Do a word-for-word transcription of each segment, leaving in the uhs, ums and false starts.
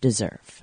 deserve?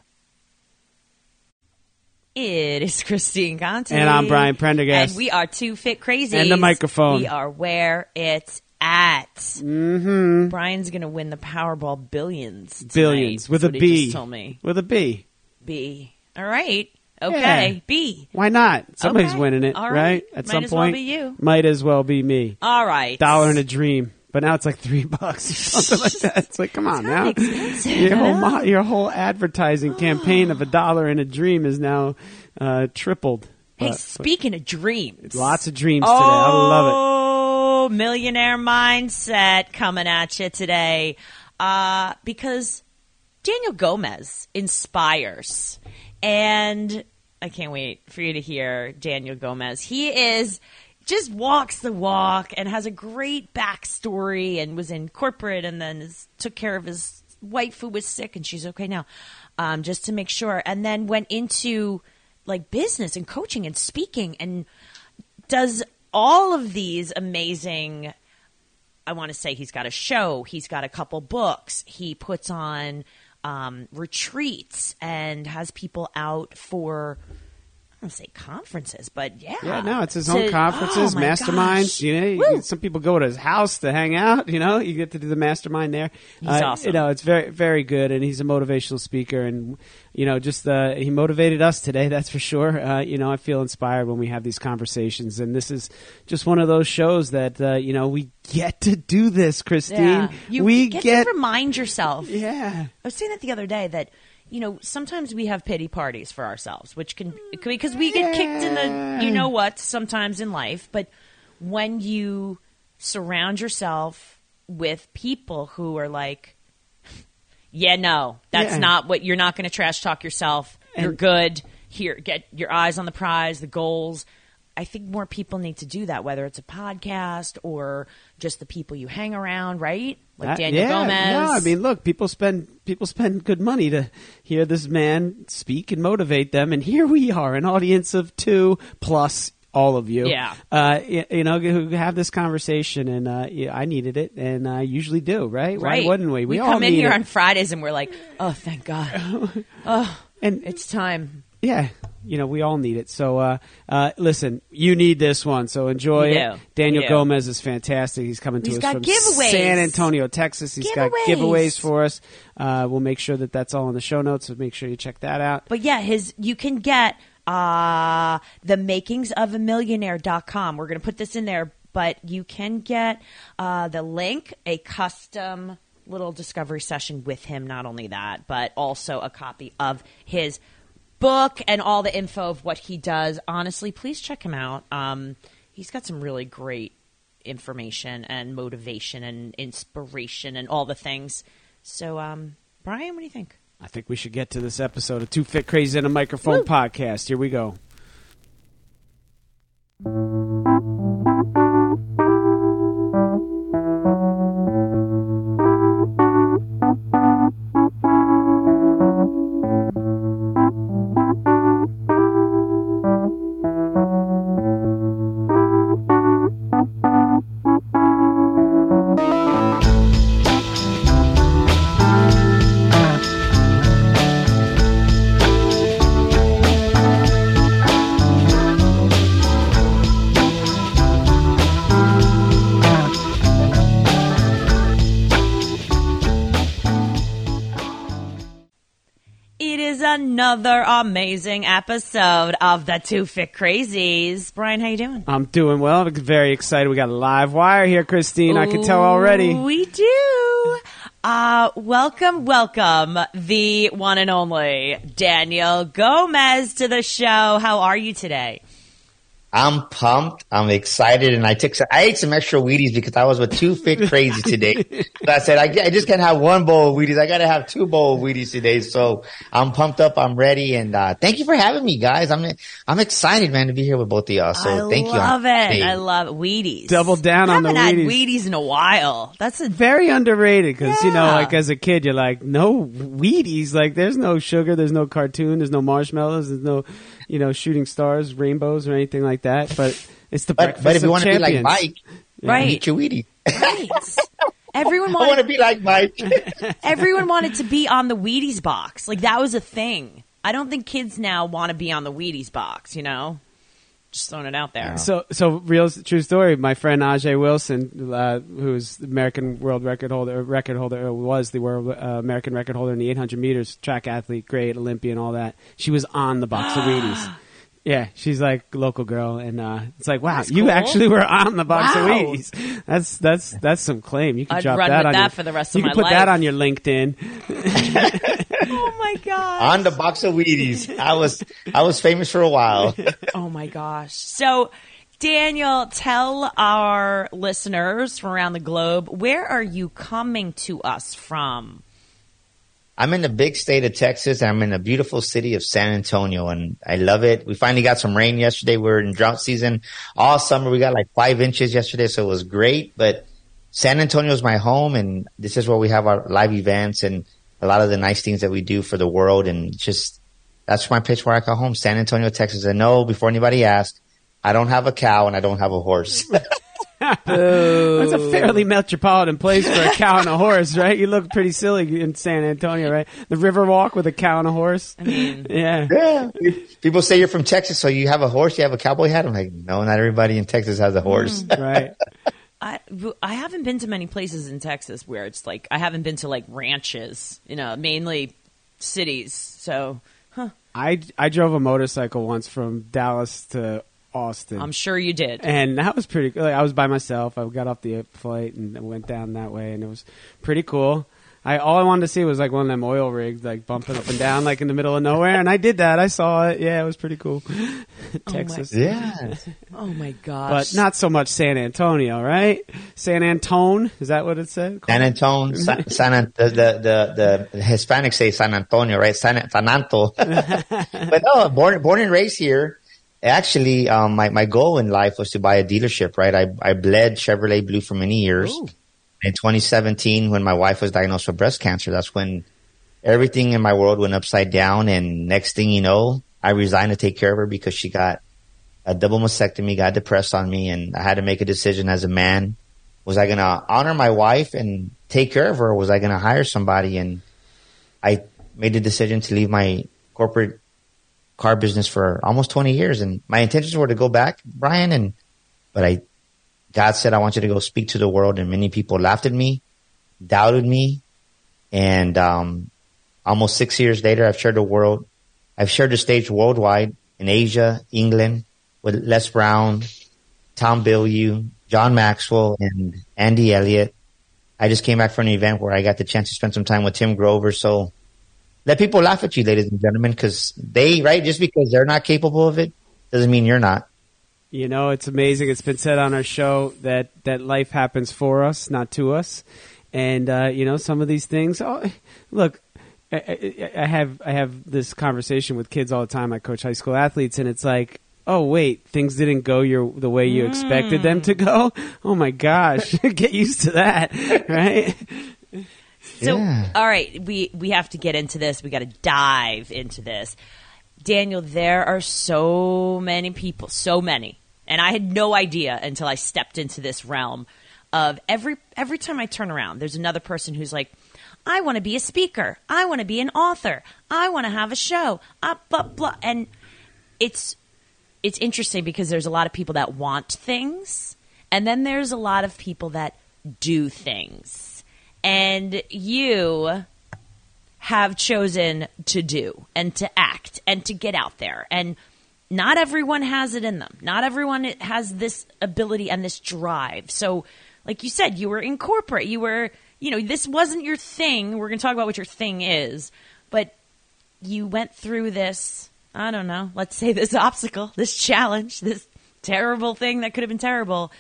It is Christine Conti. And I'm Brian Prendergast. And we are Two Fit Crazies. And the microphone. We are where it's at. Mm-hmm. Brian's going to win the Powerball billions. Tonight, billions. With a B. He just told me. With a B. B. All right. Okay. Yeah. B. Why not? Somebody's okay. winning it, All right? right? At Might some point. Might as well be you. Might as well be me. All right. Dollar and a dream. But now it's like three bucks or something like that. It's like, come on now. Your whole, mo- your whole advertising oh. campaign of a dollar and a dream is now uh, tripled. Hey, but, speaking but, of dreams. Lots of dreams oh, today. I love it. Oh, millionaire mindset coming at you today. Uh, because Daniel Gomez inspires. And I can't wait for you to hear Daniel Gomez. He is... just walks the walk and has a great backstory and was in corporate and then is, took care of his wife who was sick and she's okay now, um, just to make sure. And then went into like business and coaching and speaking and does all of these amazing, I want to say he's got a show, he's got a couple books, he puts on um, retreats and has people out for say conferences, but yeah. Yeah, no, it's his to, own conferences, oh masterminds. Gosh. You know, you, some people go to his house to hang out. You know, you get to do the mastermind there. He's uh, awesome. You know, it's very, very good, and he's a motivational speaker, and you know, just uh, he motivated us today, that's for sure. Uh, you know, I feel inspired when we have these conversations, and this is just one of those shows that uh, you know we get to do this, Christine. Yeah. You we get, get to remind yourself. Yeah, I was saying that the other day that. You know, sometimes we have pity parties for ourselves, which can because we get kicked in the you know what sometimes in life. But when you surround yourself with people who are like, yeah, no, that's yeah. not what you're not going to trash talk yourself. You're and, good. Here, get your eyes on the prize, the goals. I think more people need to do that, whether it's a podcast or just the people you hang around, right? Like uh, Daniel yeah, Gomez. No, I mean, look, people spend people spend good money to hear this man speak and motivate them, and here we are, an audience of two plus all of you, yeah, uh, you, you know, who have this conversation, and uh, yeah, I needed it, and I usually do, right? Right. Why wouldn't we? We, we all come in here it. on Fridays, and we're like, oh, thank God, oh, and it's time. Yeah. You know, we all need it. So, uh, uh, listen, you need this one. So enjoy it. Daniel Gomez is fantastic. He's coming to us from San Antonio, Texas. He's got giveaways for us. Uh, we'll make sure that that's all in the show notes. So make sure you check that out. But yeah, his you can get uh, the makings of a millionaire dot com. We're going to put this in there, but you can get uh, the link, a custom little discovery session with him. Not only that, but also a copy of his book and all the info of what he does. Honestly, please check him out. Um, he's got some really great information and motivation and inspiration and all the things. So, um, Brian, what do you think? I think we should get to this episode of Two Fit Crazies and a Microphone Woo. Podcast. Here we go. Another amazing episode of the Two Fit Crazies. Brian, how you doing? I'm doing well. I'm very excited. We got a live wire here, Christine. Ooh, I can tell already. We do. Uh, welcome, welcome, the one and only Daniel Gomez to the show. How are you today? I'm pumped. I'm excited. And I took some, I ate some extra Wheaties because I was with Two Fit Crazies today. So I said, I, I just can't have one bowl of Wheaties. I got to have two bowl of Wheaties today. So I'm pumped up. I'm ready. And, uh, thank you for having me, guys. I'm, I'm excited, man, to be here with both of y'all. So I thank you. I love it. Hey. I love Wheaties. Double down on the Wheaties. I haven't had Wheaties in a while. That's a very underrated. Cause yeah. you know, like as a kid, you're like, no Wheaties. Like there's no sugar. There's no cartoon. There's no marshmallows. There's no, you know, shooting stars, rainbows or anything like that, but it's the but, breakfast but if you want to be like Mike, yeah. right? Eat your Wheaties. Right. Everyone wanted, I want to be like Mike. Everyone wanted to be on the Wheaties box. Like that was a thing. I don't think kids now want to be on the Wheaties box, you know? Just throwing it out there. Yeah. So, so real true story. My friend Ajay Wilson, uh, who's the American world record holder, record holder was the world uh, American record holder in the eight hundred meters, track athlete, great Olympian, all that. She was on the box of Wheaties. Yeah, she's like local girl, and uh, it's like, wow, that's you cool. actually were on the box wow. of Wheaties. That's that's that's some claim. You can I'd drop run that with on that your, for the rest of my life. You can put that on your LinkedIn. Oh my gosh. On the box of Wheaties. I was I was famous for a while. Oh my gosh. So Daniel, tell our listeners from around the globe, where are you coming to us from? I'm in the big state of Texas. I'm in the beautiful city of San Antonio, and I love it. We finally got some rain yesterday. We were in drought season all summer. We got like five inches yesterday, so it was great. But San Antonio is my home, and this is where we have our live events and a lot of the nice things that we do for the world. And just that's my pitch where I call home, San Antonio, Texas. And no, before anybody asks, I don't have a cow and I don't have a horse. That's a fairly metropolitan place for a cow and a horse, right? You look pretty silly in San Antonio, right? The river walk with a cow and a horse. I mean, yeah. yeah. People say you're from Texas, so you have a horse, you have a cowboy hat. I'm like, no, not everybody in Texas has a horse. Mm, right. I, I haven't been to many places in Texas where it's like, I haven't been to like ranches, you know, mainly cities. So, huh. I, I drove a motorcycle once from Dallas to Austin. I'm sure you did. And that was pretty cool. I was by myself. I got off the flight and went down that way, and it was pretty cool. I all I wanted to see was like one of them oil rigs like bumping up and down like in the middle of nowhere, and I did that. I saw it. Yeah, it was pretty cool. Texas. Oh my, yeah. Oh my gosh. But not so much San Antonio, right? San Antone, is that what it said? San Antone. San, San the, the the the Hispanics say San Antonio, right? San San Anto. But no, born born and raised here. Actually, um, my, my goal in life was to buy a dealership, right? I, I bled Chevrolet Blue for many years. Ooh. In twenty seventeen, when my wife was diagnosed with breast cancer, that's when everything in my world went upside down. And next thing you know, I resigned to take care of her because she got a double mastectomy, got depressed on me. And I had to make a decision as a man. Was I going to honor my wife and take care of her? Or was I going to hire somebody? And I made the decision to leave my corporate car business for almost twenty years, and my intentions were to go back, Brian, and but I God said, I want you to go speak to the world. And many people laughed at me, doubted me, and um almost six years later, I've shared the world I've shared the stage worldwide in Asia, England, with Les Brown, Tom Bilew, John Maxwell, and Andy Elliott. I just came back from an event where I got the chance to spend some time with Tim Grover. So let people laugh at you, ladies and gentlemen, because they, right, just because they're not capable of it doesn't mean you're not. You know, it's amazing. It's been said on our show that, that life happens for us, not to us. And, uh, you know, some of these things, oh, look, I, I, I have I have this conversation with kids all the time. I coach high school athletes, and it's like, oh, wait, things didn't go your the way you mm. expected them to go? Oh, my gosh. Get used to that, right? So, yeah. All right, we, we have to get into this. We got to dive into this. Daniel, there are so many people, so many. And I had no idea until I stepped into this realm of every every time I turn around, there's another person who's like, I want to be a speaker. I want to be an author. I want to have a show. Uh, blah, blah. And it's it's interesting because there's a lot of people that want things, and then there's a lot of people that do things. And you have chosen to do and to act and to get out there. And not everyone has it in them. Not everyone has this ability and this drive. So like you said, you were in corporate. You were, you know, this wasn't your thing. We're going to talk about what your thing is. But you went through this, I don't know, let's say this obstacle, this challenge, this terrible thing that could have been terrible,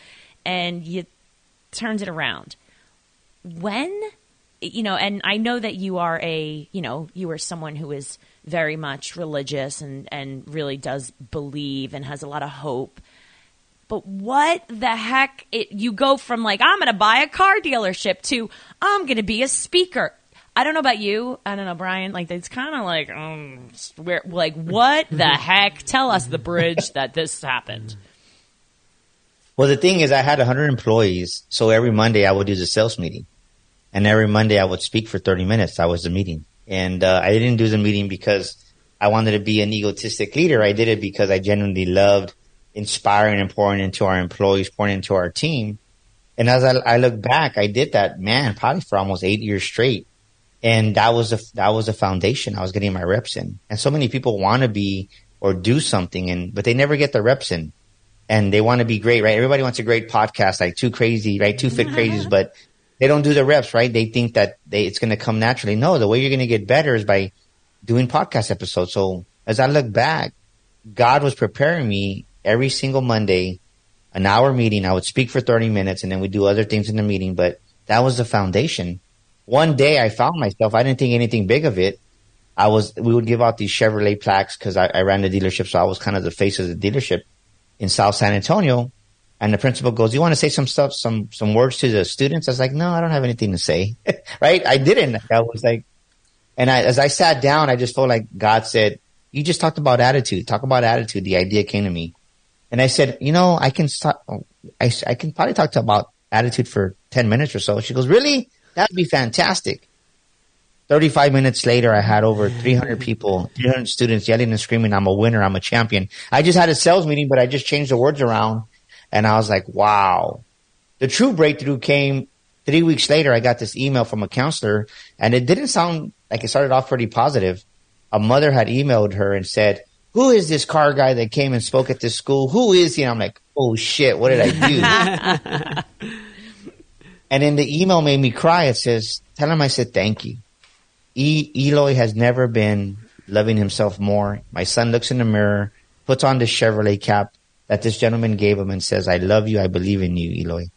and you turned it around. When, you know, and I know that you are a, you know, you are someone who is very much religious and, and really does believe and has a lot of hope. But what the heck? It, you go from like, I'm going to buy a car dealership to I'm going to be a speaker. I don't know about you. I don't know, Brian. Like, it's kind of like, um, we're, like, what the heck? Tell us the bridge that this happened. Well, the thing is, I had one hundred employees. So every Monday I would do the sales meeting. And every Monday I would speak for thirty minutes. That was the meeting. And uh, I didn't do the meeting because I wanted to be an egotistic leader. I did it because I genuinely loved inspiring and pouring into our employees, pouring into our team. And as I, I look back, I did that, man, probably for almost eight years straight. And that was a, that was a foundation I was getting my reps in. And so many people want to be or do something, and but they never get the reps in. And they want to be great, right? Everybody wants a great podcast, like Two Crazy, right? Two Fit Crazies, but they don't do the reps, right? They think that they, it's going to come naturally. No, the way you're going to get better is by doing podcast episodes. So as I look back, God was preparing me. Every single Monday, an hour meeting, I would speak for thirty minutes, and then we'd do other things in the meeting. But that was the foundation. One day I found myself, I didn't think anything big of it. I was, we would give out these Chevrolet plaques because I, I ran the dealership. So I was kind of the face of the dealership in South San Antonio. And the principal goes, "You want to say some stuff, some, some words to the students?" I was like, "No, I don't have anything to say." Right? I didn't. I was like, and I, as I sat down, I just felt like God said, "You just talked about attitude. Talk about attitude." The idea came to me. And I said, "You know, I can start, I, I can probably talk to about attitude for ten minutes or so." She goes, "Really? That'd be fantastic." thirty-five minutes later, I had over three hundred people, three hundred students yelling and screaming, "I'm a winner. I'm a champion." I just had a sales meeting, but I just changed the words around. And I was like, wow. The true breakthrough came three weeks later. I got this email from a counselor, and it didn't sound like, it started off pretty positive. A mother had emailed her and said, "Who is this car guy that came and spoke at this school? Who is he?" And I'm like, oh shit, what did I do? And then the email made me cry. It says, "Tell him I said thank you. E- Eloy has never been loving himself more. My son looks in the mirror, puts on the Chevrolet cap that this gentleman gave him, and says, 'I love you. I believe in you, Eloy.'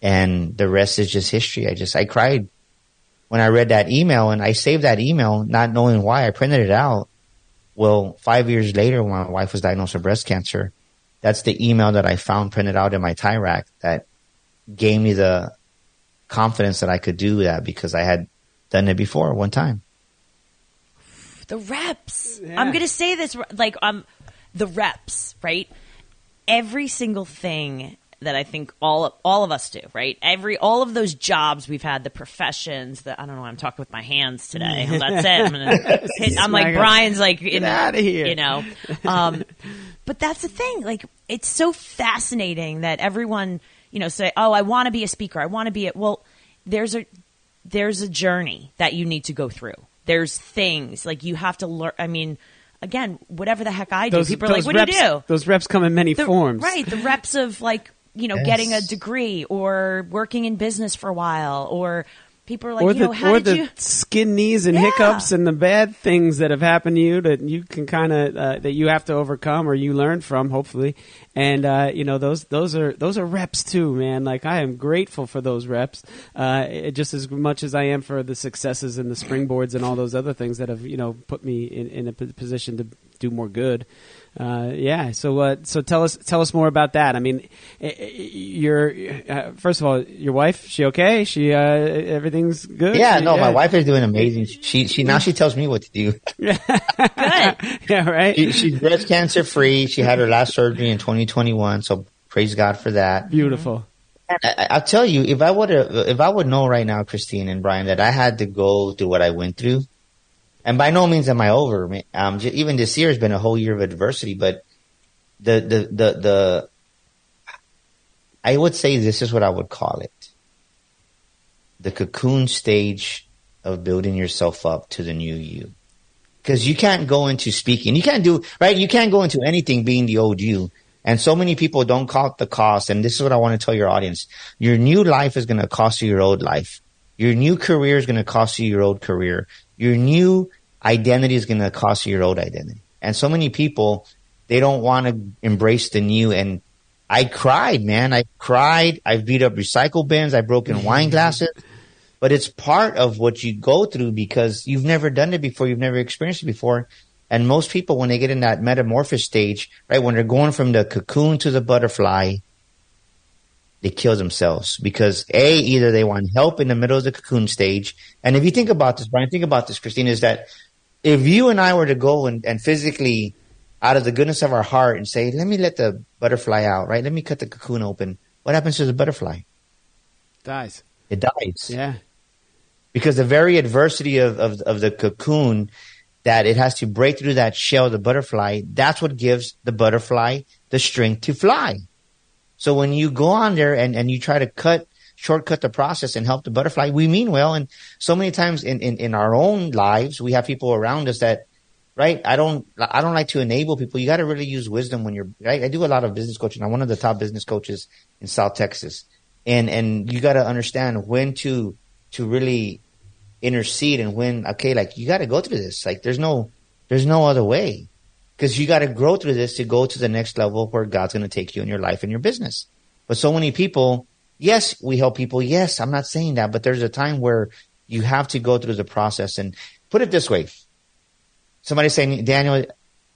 And the rest is just history." I just, I cried when I read that email, and I saved that email, not knowing why. I printed it out. Well, five years later, when my wife was diagnosed with breast cancer, that's the email that I found printed out in my tie rack that gave me the confidence that I could do that, because I had done it before one time. The reps. Yeah. I'm going to say this, like, um, the reps, right? Every single thing that I think all all of us do, right? Every all of those jobs we've had, the professions, the, I don't know. I'm talking with my hands today. That's it. I'm, gonna hit, I'm like Brian's, like, in, get out of here, you know. Um, but that's the thing. Like, it's so fascinating that everyone, you know, say, "Oh, I want to be a speaker. I want to be it." Well, there's a there's a journey that you need to go through. There's things like you have to learn. I mean. Again, whatever the heck I do, those, people are like, "What reps, do you do?" Those reps come in many the, forms. Right. The reps of, like, you know, yes. getting a degree or working in business for a while, or people are like, or you the, know, how did you... Or the skin, knees, and yeah. hiccups and the bad things that have happened to you that you can kind of, uh, that you have to overcome or you learn from, hopefully. And, uh, you know, those, those are, those are reps too, man. Like, I am grateful for those reps, uh, just as much as I am for the successes and the springboards and all those other things that have, you know, put me in, in a position to do more good. Uh, yeah. So, uh, so tell us, tell us more about that. I mean, your, uh, first of all, your wife, she okay? She, uh, everything's good? Yeah. She, no, yeah. My wife is doing amazing. She, she, now she tells me what to do. Good. Yeah. Right. She, she's breast cancer free. She had her last surgery in twenty twenty-one. So praise God for that. Beautiful. I, I'll tell you, if I would have, if I would know right now, Christine and Brian, that I had to go through what I went through. And by no means am I over. Um, just, even this year has been a whole year of adversity. But the, the the the I would say this is what I would call it: the cocoon stage of building yourself up to the new you. Because you can't go into speaking, you can't do right. You can't go into anything being the old you. And so many people don't count the cost. And this is what I want to tell your audience: your new life is going to cost you your old life. Your new career is going to cost you your old career. Your new identity is going to cost you your old identity. And so many people, they don't want to embrace the new and I cried, man. I cried. I beat up recycle bins. I broke in wine glasses. But it's part of what you go through because you've never done it before. You've never experienced it before. And most people, when they get in that metamorphosis stage, right, when they're going from the cocoon to the butterfly, they kill themselves because, A, either they want help in the middle of the cocoon stage. And if you think about this, Brian, think about this, Christine, is that if you and I were to go and, and physically out of the goodness of our heart and say, let me let the butterfly out, right? Let me cut the cocoon open. What happens to the butterfly? It dies. It dies. Yeah. Because the very adversity of, of, of the cocoon that it has to break through that shell, the butterfly, that's what gives the butterfly the strength to fly. So when you go on there and, and you try to cut, shortcut the process and help the butterfly, we mean well. And so many times in, in, in our own lives, we have people around us that, right, I don't I don't like to enable people. You got to really use wisdom when you're, right? I do a lot of business coaching. I'm one of the top business coaches in South Texas. And and you got to understand when to to really intercede and when, okay, like you got to go through this. Like there's no there's no other way. Because you got to grow through this to go to the next level where God's going to take you in your life and your business. But so many people, yes, we help people. Yes, I'm not saying that. But there's a time where you have to go through the process. And put it this way. Somebody's saying, Daniel,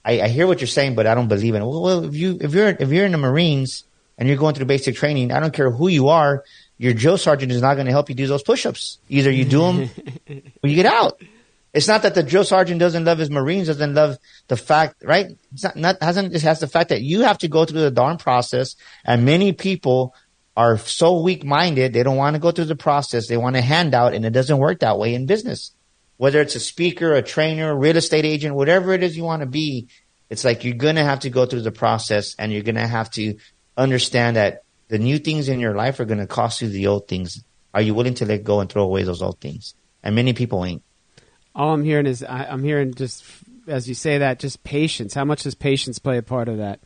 I, I hear what you're saying, but I don't believe in it. Well, well, if, you, if, you're, if you're in the Marines and you're going through basic training, I don't care who you are, your drill sergeant is not going to help you do those push-ups. Either you do them or you get out. It's not that the drill sergeant doesn't love his Marines, doesn't love the fact, right? It's not, not hasn't it has the fact that you have to go through the darn process, and many people are so weak-minded they don't want to go through the process. They want a handout, and it doesn't work that way in business. Whether it's a speaker, a trainer, a real estate agent, whatever it is you want to be, it's like you're gonna have to go through the process, and you're gonna have to understand that the new things in your life are gonna cost you the old things. Are you willing to let go and throw away those old things? And many people ain't. All I'm hearing is I, I'm hearing just as you say that, just patience. How much does patience play a part of that?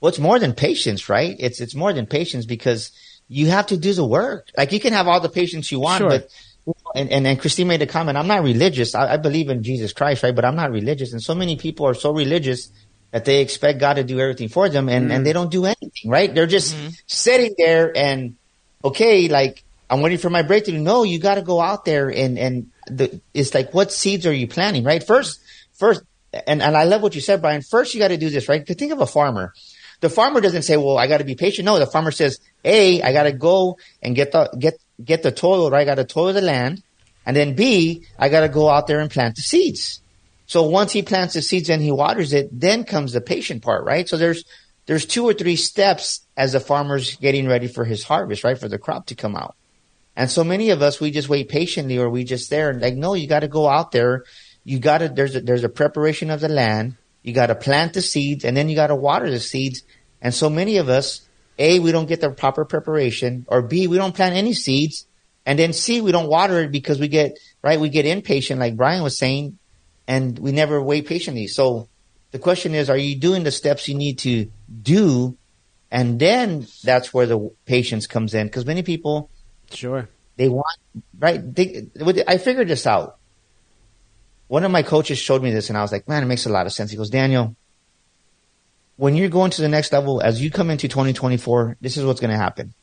Well, it's more than patience, right? It's it's more than patience because you have to do the work. Like you can have all the patience you want, sure. but and, and and Christine made a comment. I'm not religious. I, I believe in Jesus Christ, right? But I'm not religious. And so many people are so religious that they expect God to do everything for them, and mm-hmm. and they don't do anything, right? They're just mm-hmm. sitting there and okay, like I'm waiting for my breakthrough. No, you got to go out there and and. The, it's like, what seeds are you planting, right? First, first, and, and I love what you said, Brian. First, you got to do this, right? Think of a farmer. The farmer doesn't say, well, I got to be patient. No, the farmer says, A, I got to go and get the, get, get the toil, right? I got to toil the land. And then B, I got to go out there and plant the seeds. So once he plants the seeds and he waters it, then comes the patient part, right? So there's, there's two or three steps as the farmer's getting ready for his harvest, right? For the crop to come out. And so many of us, we just wait patiently, or we just there. Like, no, you got to go out there. You got to there's a, there's a preparation of the land. You got to plant the seeds, and then you got to water the seeds. And so many of us, A, we don't get the proper preparation, or B, we don't plant any seeds, and then C, we don't water it because we get right, we get impatient, like Brian was saying, and we never wait patiently. So the question is, are you doing the steps you need to do? And then that's where the patience comes in, because many people. Sure. They want, right? They, I figured this out. One of my coaches showed me this, and I was like, man, it makes a lot of sense. He goes, Daniel, when you're going to the next level, as you come into twenty twenty-four, this is what's going to happen.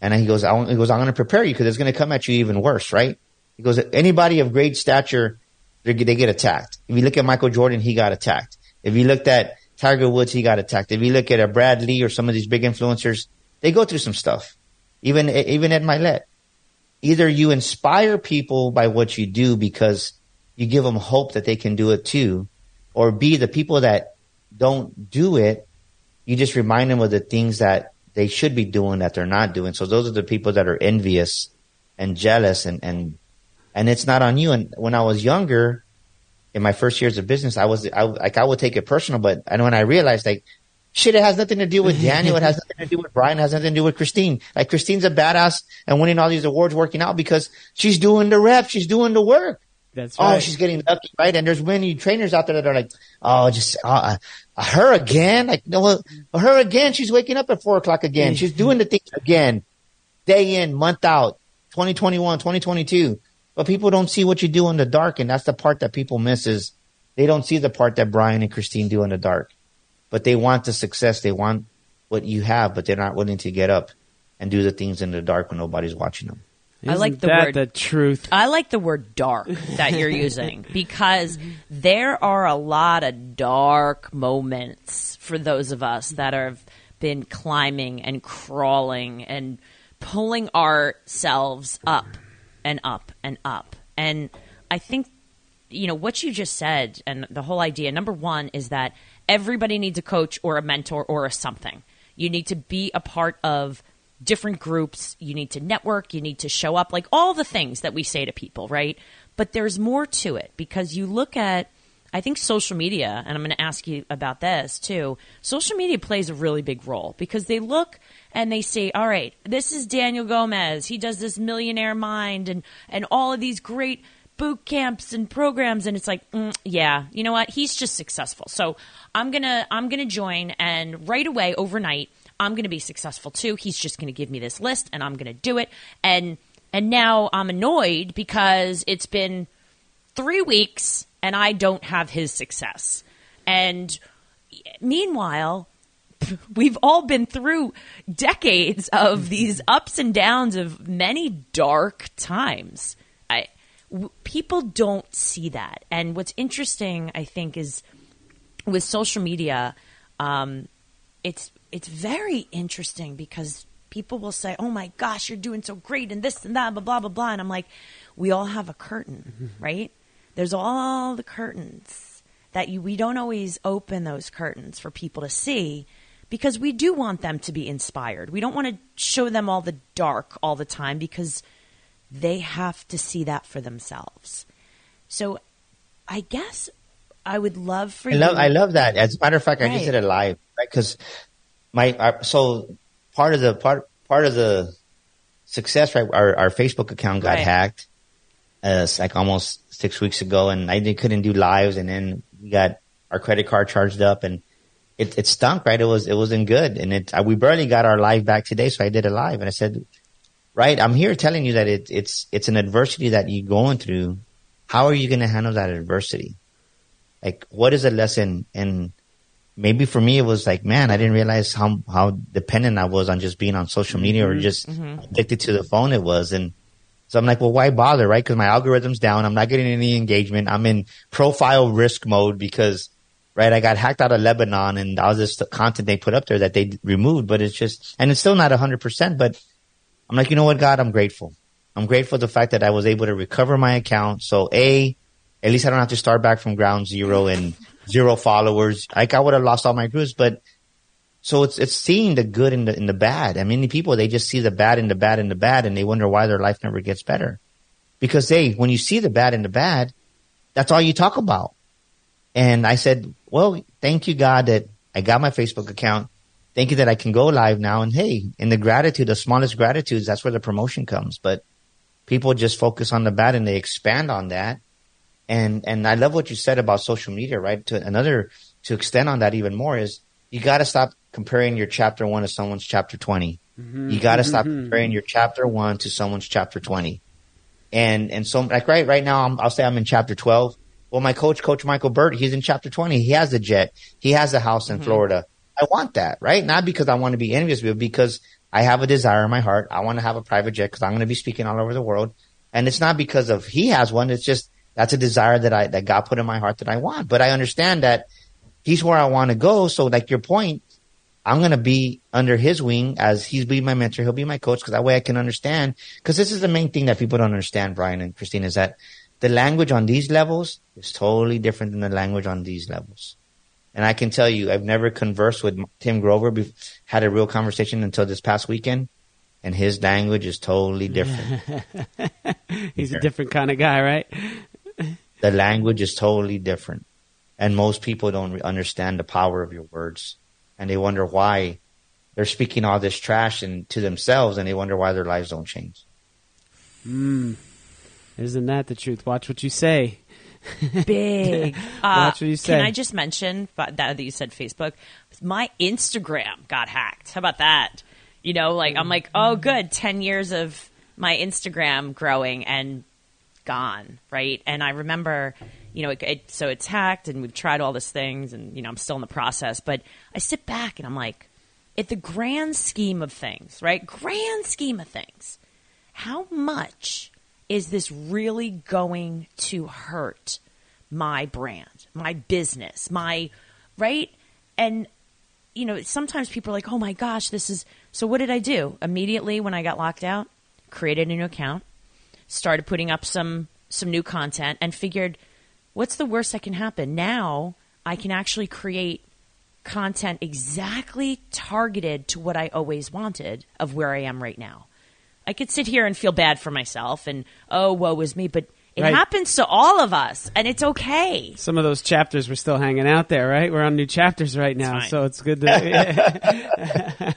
And he goes, I, he goes, I'm going to prepare you because it's going to come at you even worse, right? He goes, anybody of great stature, they get attacked. If you look at Michael Jordan, he got attacked. If you looked at Tiger Woods, he got attacked. If you look at a Brad Lee or some of these big influencers, they go through some stuff. Even even at my let, either you inspire people by what you do because you give them hope that they can do it too, or B, the people that don't do it, you just remind them of the things that they should be doing that they're not doing. So those are the people that are envious and jealous, and and, and it's not on you. And when I was younger, in my first years of business, I was I, like I would take it personal, but and when I realized like. Shit, it has nothing to do with Daniel. It has nothing to do with Brian. It has nothing to do with Christine. Like, Christine's a badass and winning all these awards working out because she's doing the reps. She's doing the work. That's right. Oh, she's getting lucky, right? And there's many trainers out there that are like, oh, just uh, uh, her again? Like, no, uh, her again? She's waking up at four o'clock again. She's doing the things again, day in, month out, twenty twenty-one, twenty twenty-two. But people don't see what you do in the dark, and that's the part that people miss is they don't see the part that Brian and Christine do in the dark. but they want the success. They want what you have, but they're not willing to get up and do the things in the dark when nobody's watching them. Isn't I like the that word, the truth. I like the word dark that you're using because there are a lot of dark moments for those of us that have been climbing and crawling and pulling ourselves up and up and up. And I think, you know, what you just said and the whole idea, number one, is that everybody needs a coach or a mentor or a something. You need to be a part of different groups. You need to network. You need to show up, like all the things that we say to people, right? But there's more to it because you look at, I think, social media, and I'm going to ask you about this too. Social media plays a really big role because they look and they say, all right, this is Daniel Gomez. He does this Millionaire Mind and, and all of these great boot camps and programs. And it's like, mm, yeah, you know what? He's just successful. So I'm going to, I'm going to join, and right away, overnight, I'm going to be successful too. He's just going to give me this list and I'm going to do it. And, and now I'm annoyed because it's been three weeks and I don't have his success. And meanwhile, we've all been through decades of these ups and downs of many dark times. I, w- people don't see that. And what's interesting, I think, is with social media, um, it's, It's very interesting because people will say, oh, my gosh, you're doing so great and this and that, blah, blah, blah, blah. And I'm like, we all have a curtain, right? There's all the curtains that you, we don't always open those curtains for people to see because we do want them to be inspired. We don't want to show them all the dark all the time because they have to see that for themselves. So I guess I would love for I you. Love, I love that. As a matter of fact, right. I just did a live because – My so part of the part part of the success, right? Our, our Facebook account got right. hacked, uh, like almost six weeks ago, and I couldn't do lives, and then we got our credit card charged up, and it, it stunk, right? It was it wasn't good, and it we barely got our live back today, so I did a live, and I said, right, I'm here telling you that it it's it's an adversity that you're going through. How are you going to handle that adversity? Like, what is a lesson? And maybe for me, it was like, man, I didn't realize how how dependent I was on just being on social media mm-hmm. or just mm-hmm. addicted to the phone it was. And so I'm like, well, why bother, right? Because my algorithm's down. I'm not getting any engagement. I'm in profile risk mode because, right, I got hacked out of Lebanon and all this content they put up there that they removed. But it's just – and it's still not one hundred percent. But I'm like, you know what, God, I'm grateful. I'm grateful for the fact that I was able to recover my account. So, A, at least I don't have to start back from ground zero and – zero followers. Like I would have lost all my groups, but so it's it's seeing the good in the in the bad. I mean, many people, they just see the bad in the bad in the bad, and they wonder why their life never gets better. Because hey, when you see the bad in the bad, that's all you talk about. And I said, well, thank you, God, that I got my Facebook account. Thank you that I can go live now. And hey, in the gratitude, the smallest gratitudes, that's where the promotion comes. But people just focus on the bad and they expand on that. And and I love what you said about social media, right? To another, to extend on that even more is you got to stop comparing your chapter one to someone's chapter twenty. Mm-hmm. You got to mm-hmm. stop comparing your chapter one to someone's chapter twenty. And and so like right right now, I'm, I'll say I'm in chapter twelve. Well, my coach, Coach Michael Burt, he's in chapter twenty. He has a jet. He has a house in mm-hmm. Florida. I want that, right? Not because I want to be envious, but because I have a desire in my heart. I want to have a private jet because I'm going to be speaking all over the world. And it's not because of he has one. It's just that's a desire that I that God put in my heart that I want. But I understand that he's where I want to go. So like your point, I'm going to be under his wing as he's be my mentor. He'll be my coach because that way I can understand. Because this is the main thing that people don't understand, Brian and Christine, is that the language on these levels is totally different than the language on these levels. And I can tell you, I've never conversed with Tim Grover, be- had a real conversation until this past weekend. And his language is totally different. He's a different kind of guy, right? The language is totally different. And most people don't re- understand the power of your words. And they wonder why they're speaking all this trash and to themselves, and they wonder why their lives don't change. Mm. Isn't that the truth? Watch what you say. Big. Watch uh, what you say. Can I just mention that, that you said Facebook? My Instagram got hacked. How about that? You know, like I'm like, oh, good. ten years of my Instagram growing, and gone, right? And I remember, you know, it, it, so it's hacked and we've tried all these things and, you know, I'm still in the process. But I sit back and I'm like, at the grand scheme of things, right, grand scheme of things, how much is this really going to hurt my brand, my business, my, right? And, you know, sometimes people are like, oh my gosh, this is, so what did I do? Immediately when I got locked out, created a new account, started putting up some, some new content and figured, what's the worst that can happen? Now I can actually create content exactly targeted to what I always wanted of where I am right now. I could sit here and feel bad for myself and, oh, woe is me, but it right. happens to all of us, and it's okay. Some of those chapters were still hanging out there, right? We're on new chapters right now, so it's good to... yeah.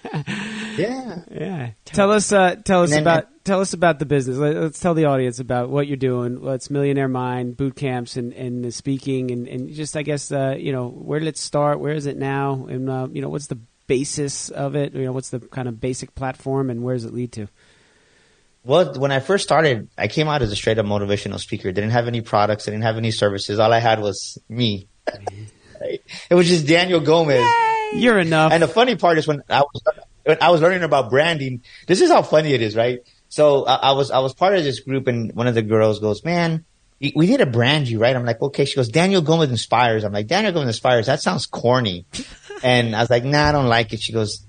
yeah. yeah. Tell us uh, tell us about tell us about the business. Let's tell the audience about what you're doing. Well, it's Millionaire Mind, boot camps, and, and the speaking, and, and just, I guess, uh, you know, where did it start? Where is it now? And, uh, you know, what's the basis of it? You know, what's the kind of basic platform, and where does it lead to? Well, when I first started, I came out as a straight-up motivational speaker. Didn't have any products. I didn't have any services. All I had was me. It was just Daniel Gomez. Yay! You're enough. And the funny part is when I was when I was learning about branding, this is how funny it is, right? So I, I was I was part of this group, and one of the girls goes, "Man, we need to brand you, right?" I'm like, "Okay." She goes, "Daniel Gomez Inspires." I'm like, "Daniel Gomez Inspires? That sounds corny." And I was like, "Nah, I don't like it." She goes,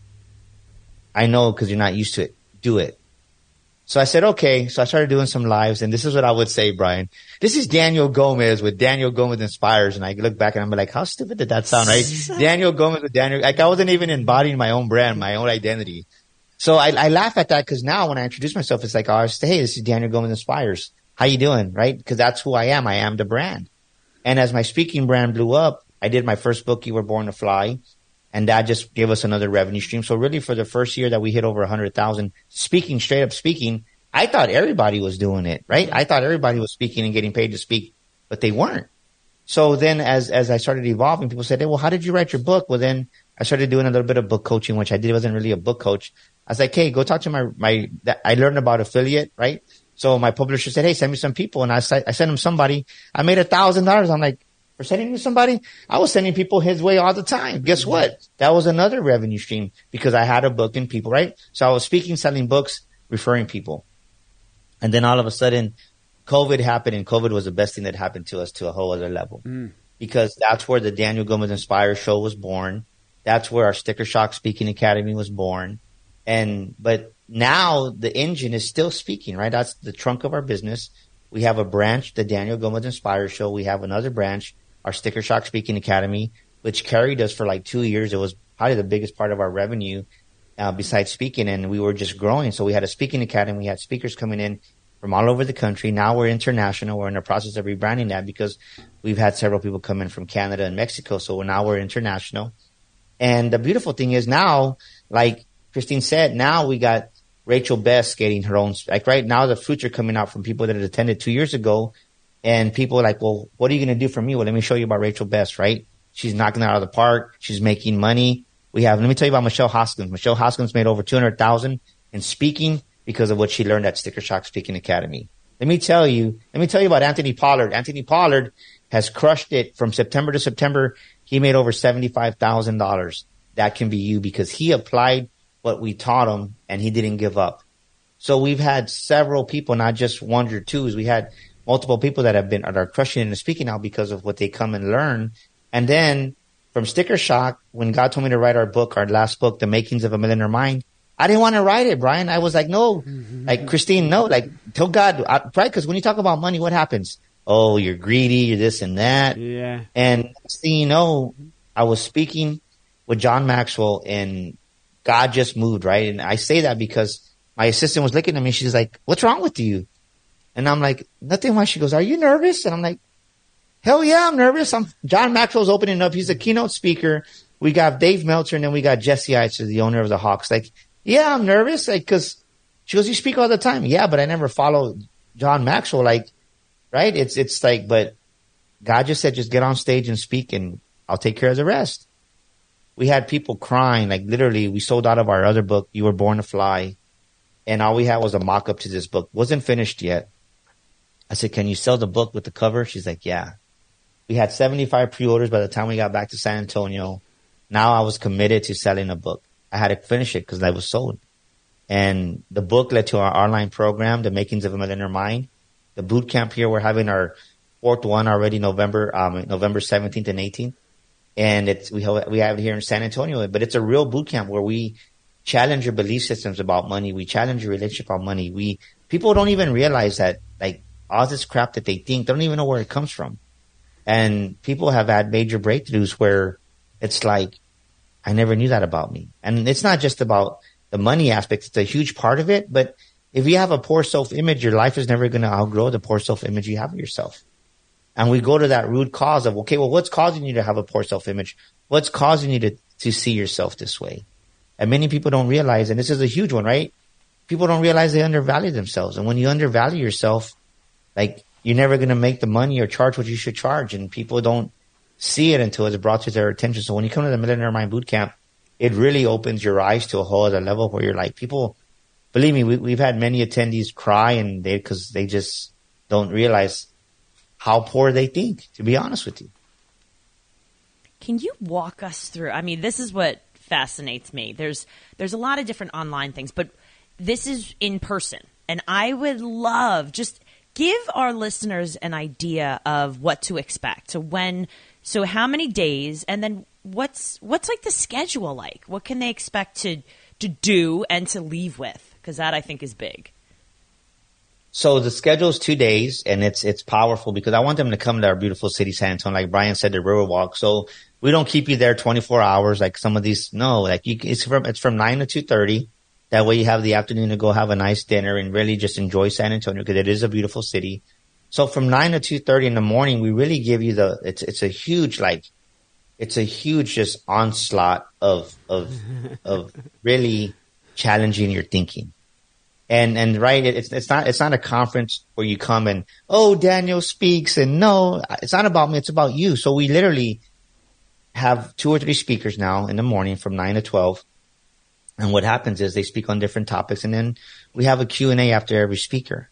"I know, because you're not used to it. Do it." So I said, okay. So I started doing some lives, and this is what I would say, Brian. This is Daniel Gomez with Daniel Gomez Inspires. And I look back and I'm like, how stupid did that sound, right? Daniel Gomez with Daniel. Like, I wasn't even embodying my own brand, my own identity. So I, I laugh at that, because now when I introduce myself, it's like, oh, I say, hey, this is Daniel Gomez Inspires. How you doing, right? Because that's who I am. I am the brand. And as my speaking brand blew up, I did my first book, You Were Born to Fly. And that just gave us another revenue stream. So really, for the first year that we hit over one hundred thousand, speaking, straight up speaking, I thought everybody was doing it, right? I thought everybody was speaking and getting paid to speak, but they weren't. So then as as I started evolving, people said, hey, well, how did you write your book? Well, then I started doing a little bit of book coaching, which I did. I wasn't really a book coach. I was like, hey, go talk to my – my. I learned about affiliate, right? So my publisher said, hey, send me some people. And I, I sent him somebody. I made one thousand dollars. I'm like, for sending you somebody, I was sending people his way all the time. Guess what? That was another revenue stream, because I had a book and people, right? So I was speaking, selling books, referring people. And then all of a sudden, COVID happened, and COVID was the best thing that happened to us, to a whole other level, mm. because that's where the Daniel Gomez Inspire show was born. That's where our Sticker Shock Speaking Academy was born. And but now the engine is still speaking, right? That's the trunk of our business. We have a branch, the Daniel Gomez Inspire show. We have another branch, our Sticker Shock Speaking Academy, which carried us for like two years. It was probably the biggest part of our revenue uh, besides speaking, and we were just growing. So we had a speaking academy. We had speakers coming in from all over the country. Now we're international. We're in the process of rebranding that, because we've had several people come in from Canada and Mexico. So now we're international. And the beautiful thing is now, like Christine said, now we got Rachel Best getting her own. Like right now, the fruits are coming out from people that had attended two years ago. And people are like, well, what are you going to do for me? Well, let me show you about Rachel Best, right? She's knocking it out of the park. She's making money. We have, let me tell you about Michelle Hoskins. Michelle Hoskins made over two hundred thousand dollars in speaking because of what she learned at Sticker Shock Speaking Academy. Let me tell you, let me tell you about Anthony Pollard. Anthony Pollard has crushed it from September to September. He made over seventy-five thousand dollars. That can be you, because he applied what we taught him and he didn't give up. So we've had several people, not just one or twos. We had multiple people that have been are crushing and speaking now because of what they come and learn. And then from Sticker Shock, when God told me to write our book, our last book, The Makings of a Millionaire Mind, I didn't want to write it, Brian. I was like, no, mm-hmm. like Christine, no, like tell God, I, right? Because when you talk about money, what happens? Oh, you're greedy, you're this and that. Yeah. And next thing you know, I was speaking with John Maxwell, and God just moved, right? And I say that because my assistant was looking at me. She's like, what's wrong with you? And I'm like, nothing. Why? She goes, are you nervous? And I'm like, hell yeah, I'm nervous. I'm John Maxwell's opening up. He's a keynote speaker. We got Dave Meltzer, and then we got Jesse Eitzer, the owner of the Hawks. Like, yeah, I'm nervous. Like, cause she goes, you speak all the time. Yeah, but I never follow John Maxwell. Like, right. It's, it's like, but God just said, just get on stage and speak, and I'll take care of the rest. We had people crying. Like literally, we sold out of our other book, You Were Born to Fly. And all we had was a mock-up to this book. Wasn't finished yet. I said, can you sell the book with the cover? She's like, yeah. We had seventy-five pre-orders by the time we got back to San Antonio. Now I was committed to selling a book. I had to finish it because I was sold. And the book led to our online program, The Makings of a Millionaire Mind. The boot camp here, we're having our fourth one already November um, November seventeenth and eighteenth. And it's we have, we have it here in San Antonio. But it's a real boot camp where we challenge your belief systems about money. We challenge your relationship about money. We People don't even realize that, like, all this crap that they think, they don't even know where it comes from. And people have had major breakthroughs where it's like, I never knew that about me. And it's not just about the money aspect. It's a huge part of it. But if you have a poor self-image, your life is never going to outgrow the poor self-image you have of yourself. And we go to that root cause of, okay, well, what's causing you to have a poor self-image? What's causing you to, to see yourself this way? And many people don't realize, and this is a huge one, right? People don't realize they undervalue themselves. And when you undervalue yourself, like, you're never going to make the money or charge what you should charge. And people don't see it until it's brought to their attention. So when you come to the Millionaire Mind Bootcamp, it really opens your eyes to a whole other level where you're like, people, believe me, we, we've had many attendees cry and they, because they just don't realize how poor they think, to be honest with you. Can you walk us through? I mean, this is what fascinates me. There's, there's a lot of different online things, but this is in person. And I would love just give our listeners an idea of what to expect. So when, so how many days, and then what's what's like the schedule like? What can they expect to to do and to leave with? Because that, I think, is big. So the schedule is two days, and it's it's powerful because I want them to come to our beautiful city, San Antonio. Like Brian said, the Riverwalk. So we don't keep you there twenty-four hours like some of these. No, like you, it's from it's from nine to two thirty. That way you have the afternoon to go have a nice dinner and really just enjoy San Antonio because it is a beautiful city. So from nine to two thirty in the morning, we really give you the, it's it's a huge, like, it's a huge just onslaught of, of, of really challenging your thinking. And, and right, it's, it's not, it's not a conference where you come and, oh, Daniel speaks and no, it's not about me. It's about you. So we literally have two or three speakers now in the morning from nine to twelve. And what happens is they speak on different topics, and then we have a Q and A after every speaker.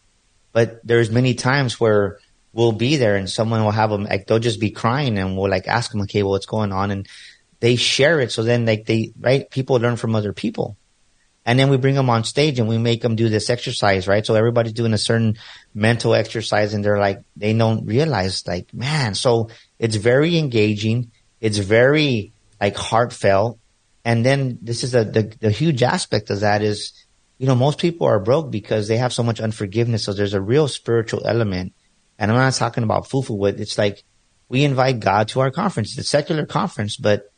But there's many times where we'll be there and someone will have them, like they'll just be crying, and we'll like ask them, okay, well, what's going on? And they share it. So then like they, right, people learn from other people. And then we bring them on stage and we make them do this exercise, right? So everybody's doing a certain mental exercise and they're like, they don't realize, like, man, so it's very engaging. It's very like heartfelt. And then this is a, the, the huge aspect of that is, you know, most people are broke because they have so much unforgiveness. So there's a real spiritual element. And I'm not talking about fufu, but it's like we invite God to our conference. It's a secular conference, but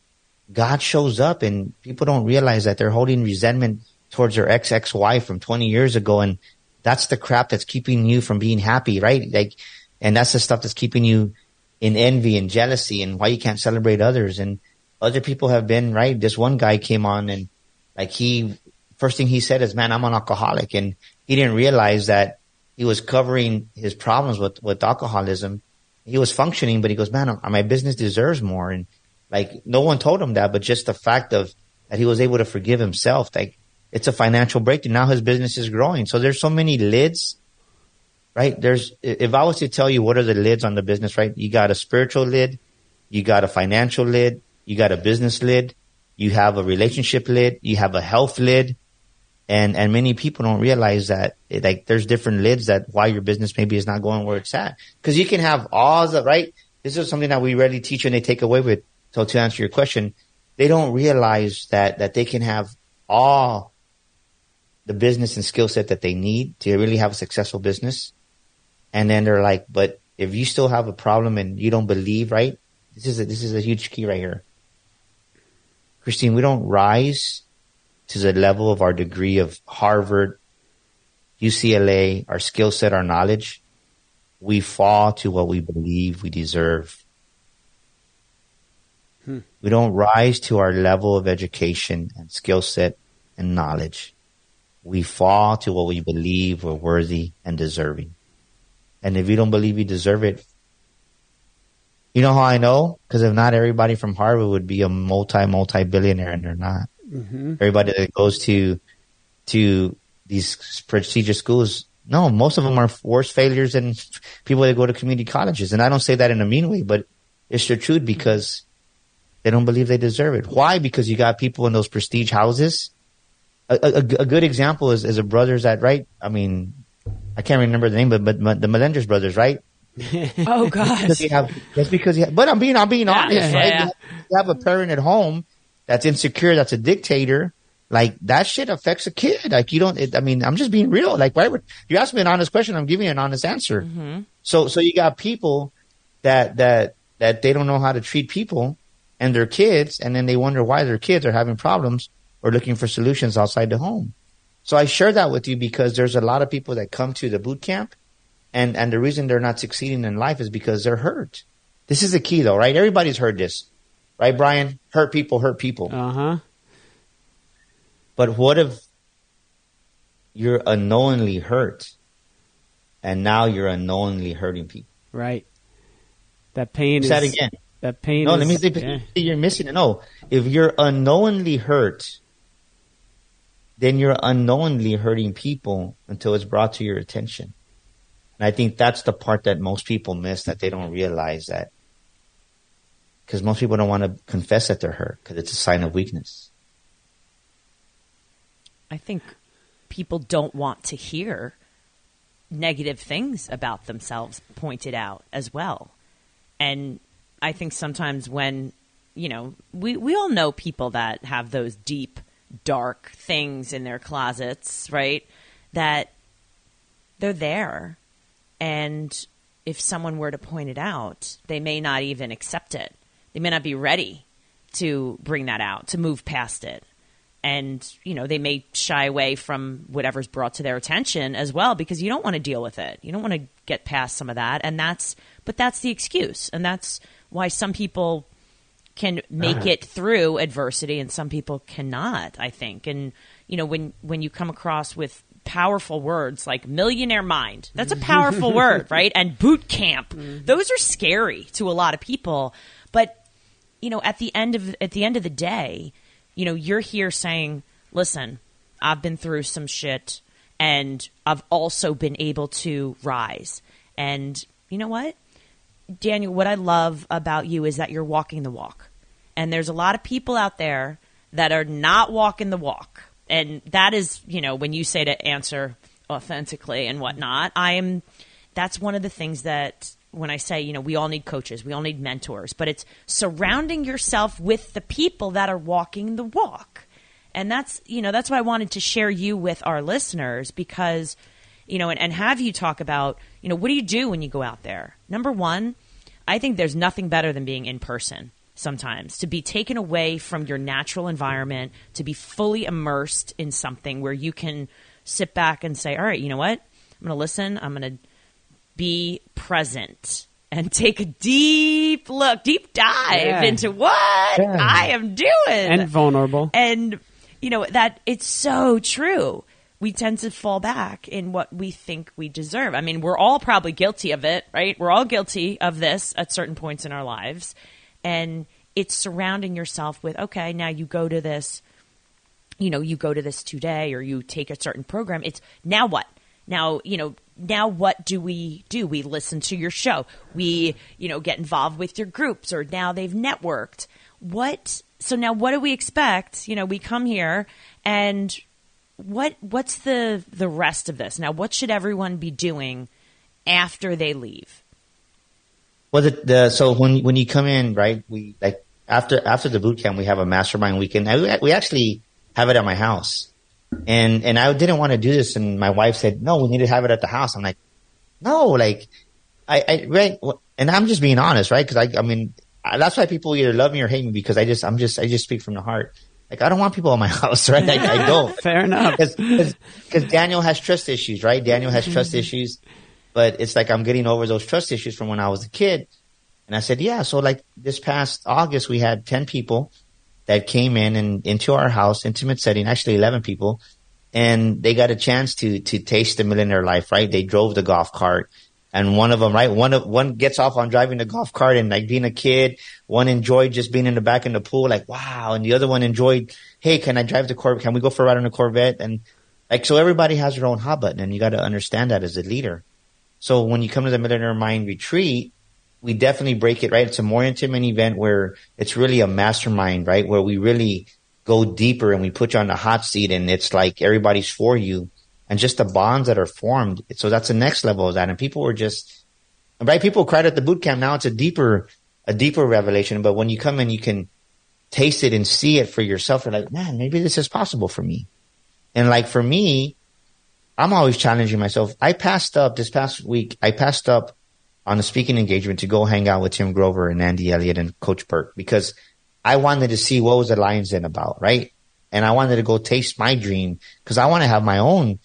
God shows up and people don't realize that they're holding resentment towards their ex-ex-wife from twenty years ago. And that's the crap that's keeping you from being happy, right? Like, and that's the stuff that's keeping you in envy and jealousy and why you can't celebrate others. And other people have been, right? This one guy came on and like he, first thing he said is, man, I'm an alcoholic. And he didn't realize that he was covering his problems with, with alcoholism. He was functioning, but he goes, man, my business deserves more. And like, no one told him that, but just the fact of that he was able to forgive himself. Like, it's a financial breakthrough. Now his business is growing. So there's so many lids, right? There's, if I was to tell you what are the lids on the business, right? You got a spiritual lid. You got a financial lid. You got a business lid, you have a relationship lid, you have a health lid, and and many people don't realize that it, like there's different lids that why your business maybe is not going where it's at. Because you can have all the, right? This is something that we rarely teach and they take away with. So to answer your question, they don't realize that that they can have all the business and skill set that they need to really have a successful business. And then they're like, but if you still have a problem and you don't believe, right? This is a, this is a huge key right here. Christine, we don't rise to the level of our degree of Harvard, U C L A, our skill set, our knowledge. We fall to what we believe we deserve. Hmm. We don't rise to our level of education and skill set and knowledge. We fall to what we believe we're worthy and deserving. And if you don't believe you deserve it, you know how I know? Because if not, everybody from Harvard would be a multi, multi-billionaire, and they're not. Mm-hmm. Everybody that goes to to these prestigious schools No, most of them are worse failures than people that go to community colleges. And I don't say that in a mean way, but it's the truth because they don't believe they deserve it. Why? Because you got people in those prestige houses. A, a, a good example is, is a brothers that, right? I mean, I can't remember the name, but, but, but the Melenders brothers, right? Oh, gosh. That's because, they have, that's because they have, but I'm being, I'm being yeah, honest, yeah, right? Yeah. You have a parent at home that's insecure, that's a dictator. Like, that shit affects a kid. Like, you don't, it, I mean, I'm just being real. Like, why would you ask me an honest question? I'm giving you an honest answer. Mm-hmm. So, so you got people that, that, that they don't know how to treat people and their kids. And then they wonder why their kids are having problems or looking for solutions outside the home. So I share that with you because there's a lot of people that come to the boot camp and, and the reason they're not succeeding in life is because they're hurt. This is the key though, right? Everybody's heard this, right, Brian? Hurt people, hurt people. Uh-huh. But what if you're unknowingly hurt and now you're unknowingly hurting people? Right. That pain is... that again. That pain no, is... No, let me say yeah. You're missing it. No. If you're unknowingly hurt, then you're unknowingly hurting people until it's brought to your attention. And I think that's the part that most people miss, that they don't realize that. Because most people don't want to confess that they're hurt because it's a sign of weakness. I think people don't want to hear negative things about themselves pointed out as well. And I think sometimes when, you know, we, we all know people that have those deep, dark things in their closets, right? That they're there. And if someone were to point it out, they may not even accept it. They may not be ready to bring that out, to move past it. And, you know, they may shy away from whatever's brought to their attention as well, because you don't want to deal with it. You don't want to get past some of that. And that's, but that's the excuse. And that's why some people can make uh-huh. it through adversity and some people cannot, I think. And, you know, when, when you come across with powerful words like millionaire mind, that's a powerful word, right? And boot camp, mm-hmm. those are scary to a lot of people. But, you know, at the end of, at the end of the day, you know, you're here saying, listen, I've been through some shit and I've also been able to rise. And you know what, Daniel, what I love about you is that you're walking the walk. And there's a lot of people out there that are not walking the walk. And that is, you know, when you say to answer authentically and whatnot, I am, that's one of the things that when I say, you know, we all need coaches, we all need mentors, but it's surrounding yourself with the people that are walking the walk. And that's, you know, that's why I wanted to share you with our listeners because, you know, and, and have you talk about, you know, what do you do when you go out there? Number one, I think there's nothing better than being in person sometimes, to be taken away from your natural environment, to be fully immersed in something where you can sit back and say, all right, you know what, I'm going to listen, I'm going to be present and take a deep look, deep dive yeah. into what yeah. I am doing. And vulnerable. And, you know, that it's so true. We tend to fall back in what we think we deserve. I mean, we're all probably guilty of it, right? We're all guilty of this at certain points in our lives. And it's surrounding yourself with, okay, now you go to this, you know, you go to this today or you take a certain program. It's now what? Now, you know, now what do we do? We listen to your show. We, you know, get involved with your groups or now they've networked. What? So now what do we expect? You know, we come here and what, what's the, the rest of this? Now, what should everyone be doing after they leave? Well, the, the so when, when you come in, right, we like after, after the boot camp, we have a mastermind weekend. I, we actually have it at my house. And and I didn't want to do this, and my wife said, "No, we need to have it at the house." I'm like, "No, like, I, I right," and I'm just being honest, right? Because I, I mean, I, that's why people either love me or hate me because I just, I'm just, I just speak from the heart. Like, I don't want people at my house, right? Like, I don't. Fair enough. Because Daniel has trust issues, right? Daniel has trust issues, but it's like I'm getting over those trust issues from when I was a kid. And I said, "Yeah." So like this past August, we had ten people that came in and into our house, intimate setting, actually eleven people, and they got a chance to to taste the millionaire life, right? They drove the golf cart, and one of them, right, one of one gets off on driving the golf cart and like being a kid. One enjoyed just being in the back in the pool, like wow, and the other one enjoyed, hey, can I drive the Corvette? Can we go for a ride on the Corvette? And Like, so everybody has their own hot button, and you got to understand that as a leader. So when you come to the Millionaire Mind Retreat, we definitely break it, right? It's a more intimate event where it's really a mastermind, right? Where we really go deeper and we put you on the hot seat, and it's like everybody's for you, and just the bonds that are formed. So that's the next level of that. And people were just, right? People cried at the boot camp. Now it's a deeper, a deeper revelation. But when you come in, you can taste it and see it for yourself. You're like, man, maybe this is possible for me. And like for me, I'm always challenging myself. I passed up this past week. I passed up on a speaking engagement to go hang out with Tim Grover and Andy Elliott and Coach Burke, because I wanted to see what was the Lions Den about, right? And I wanted to go taste my dream, because I want to have my own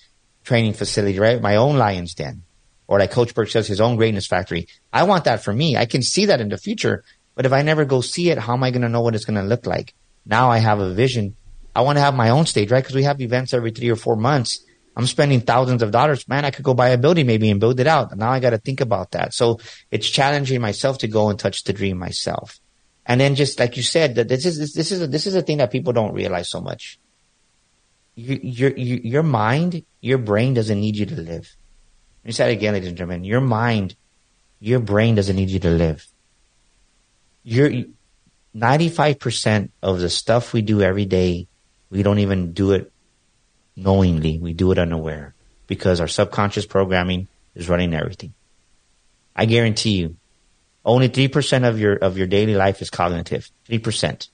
training facility, right? My own Lions Den, or like Coach Burke says, his own greatness factory. I want that for me. I can see that in the future, but if I never go see it, how am I going to know what it's going to look like? Now I have a vision. I want to have my own stage, right? Because we have events every three or four months. I'm spending thousands of dollars. Man, I could go buy a building maybe and build it out. Now I got to think about that. So it's challenging myself to go and touch the dream myself. And then just like you said, that this is this is a, this is a thing that people don't realize so much. You, your you, your mind, your brain doesn't need you to live. Let me say that again, ladies and gentlemen. Your mind, your brain doesn't need you to live. Your ninety-five percent of the stuff we do every day, we don't even do it knowingly. We do it unaware, because our subconscious programming is running everything. I guarantee you, only three percent of your of your daily life is cognitive, three percent.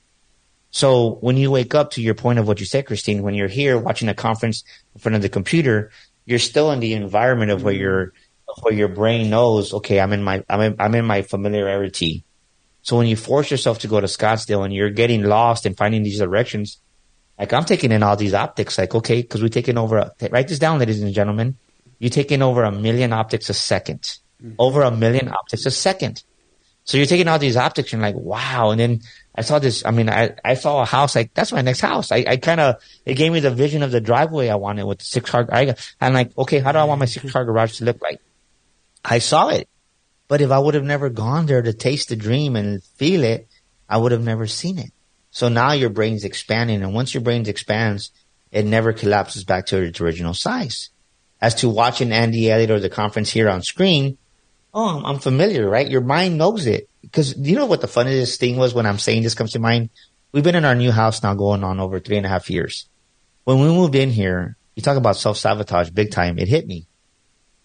So when you wake up, to your point of what you said, Christine, when you're here watching a conference in front of the computer, you're still in the environment of where your where your brain knows, okay, I'm in my I'm in, I'm in my familiarity. So when you force yourself to go to Scottsdale and you're getting lost and finding these directions, like I'm taking in all these optics, like, okay, because we're taking over, a, write this down, ladies and gentlemen, you're taking over a million optics a second, over a million optics a second. So you're taking all these optics and like, wow. And then I saw this, I mean, I, I saw a house, like that's my next house. I, I kind of, it gave me the vision of the driveway I wanted with the six car. I, I'm like, okay, how do I want my six car garage to look like? I saw it, but if I would have never gone there to taste the dream and feel it, I would have never seen it. So now your brain's expanding, and once your brain expands, it never collapses back to its original size. As to watching Andy Elliott or the conference here on screen, oh, I'm familiar, right? Your mind knows it. Because you know what the funniest thing was when I'm saying this comes to mind? We've been in our new house now going on over three and a half years. When we moved in here, you talk about self-sabotage big time, it hit me.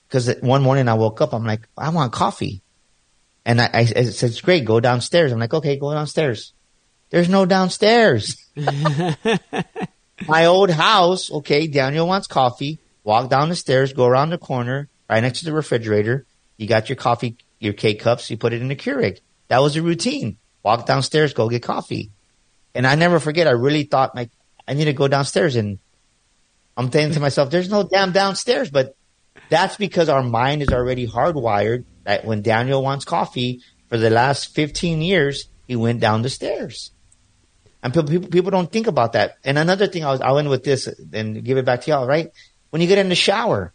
Because one morning I woke up, I'm like, I want coffee. And I, I, I said, it's great, go downstairs. I'm like, okay, go downstairs. There's no downstairs. My old house, okay, Daniel wants coffee. Walk down the stairs, go around the corner, right next to the refrigerator. You got your coffee, your K-cups, you put it in the Keurig. That was a routine. Walk downstairs, go get coffee. And I never forget, I really thought, like, I need to go downstairs. And I'm thinking to myself, there's no damn downstairs. But that's because our mind is already hardwired that when Daniel wants coffee, for the last fifteen years, he went down the stairs. And people people don't think about that. And another thing, I was, I'll end with this and give it back to y'all, right? When you get in the shower,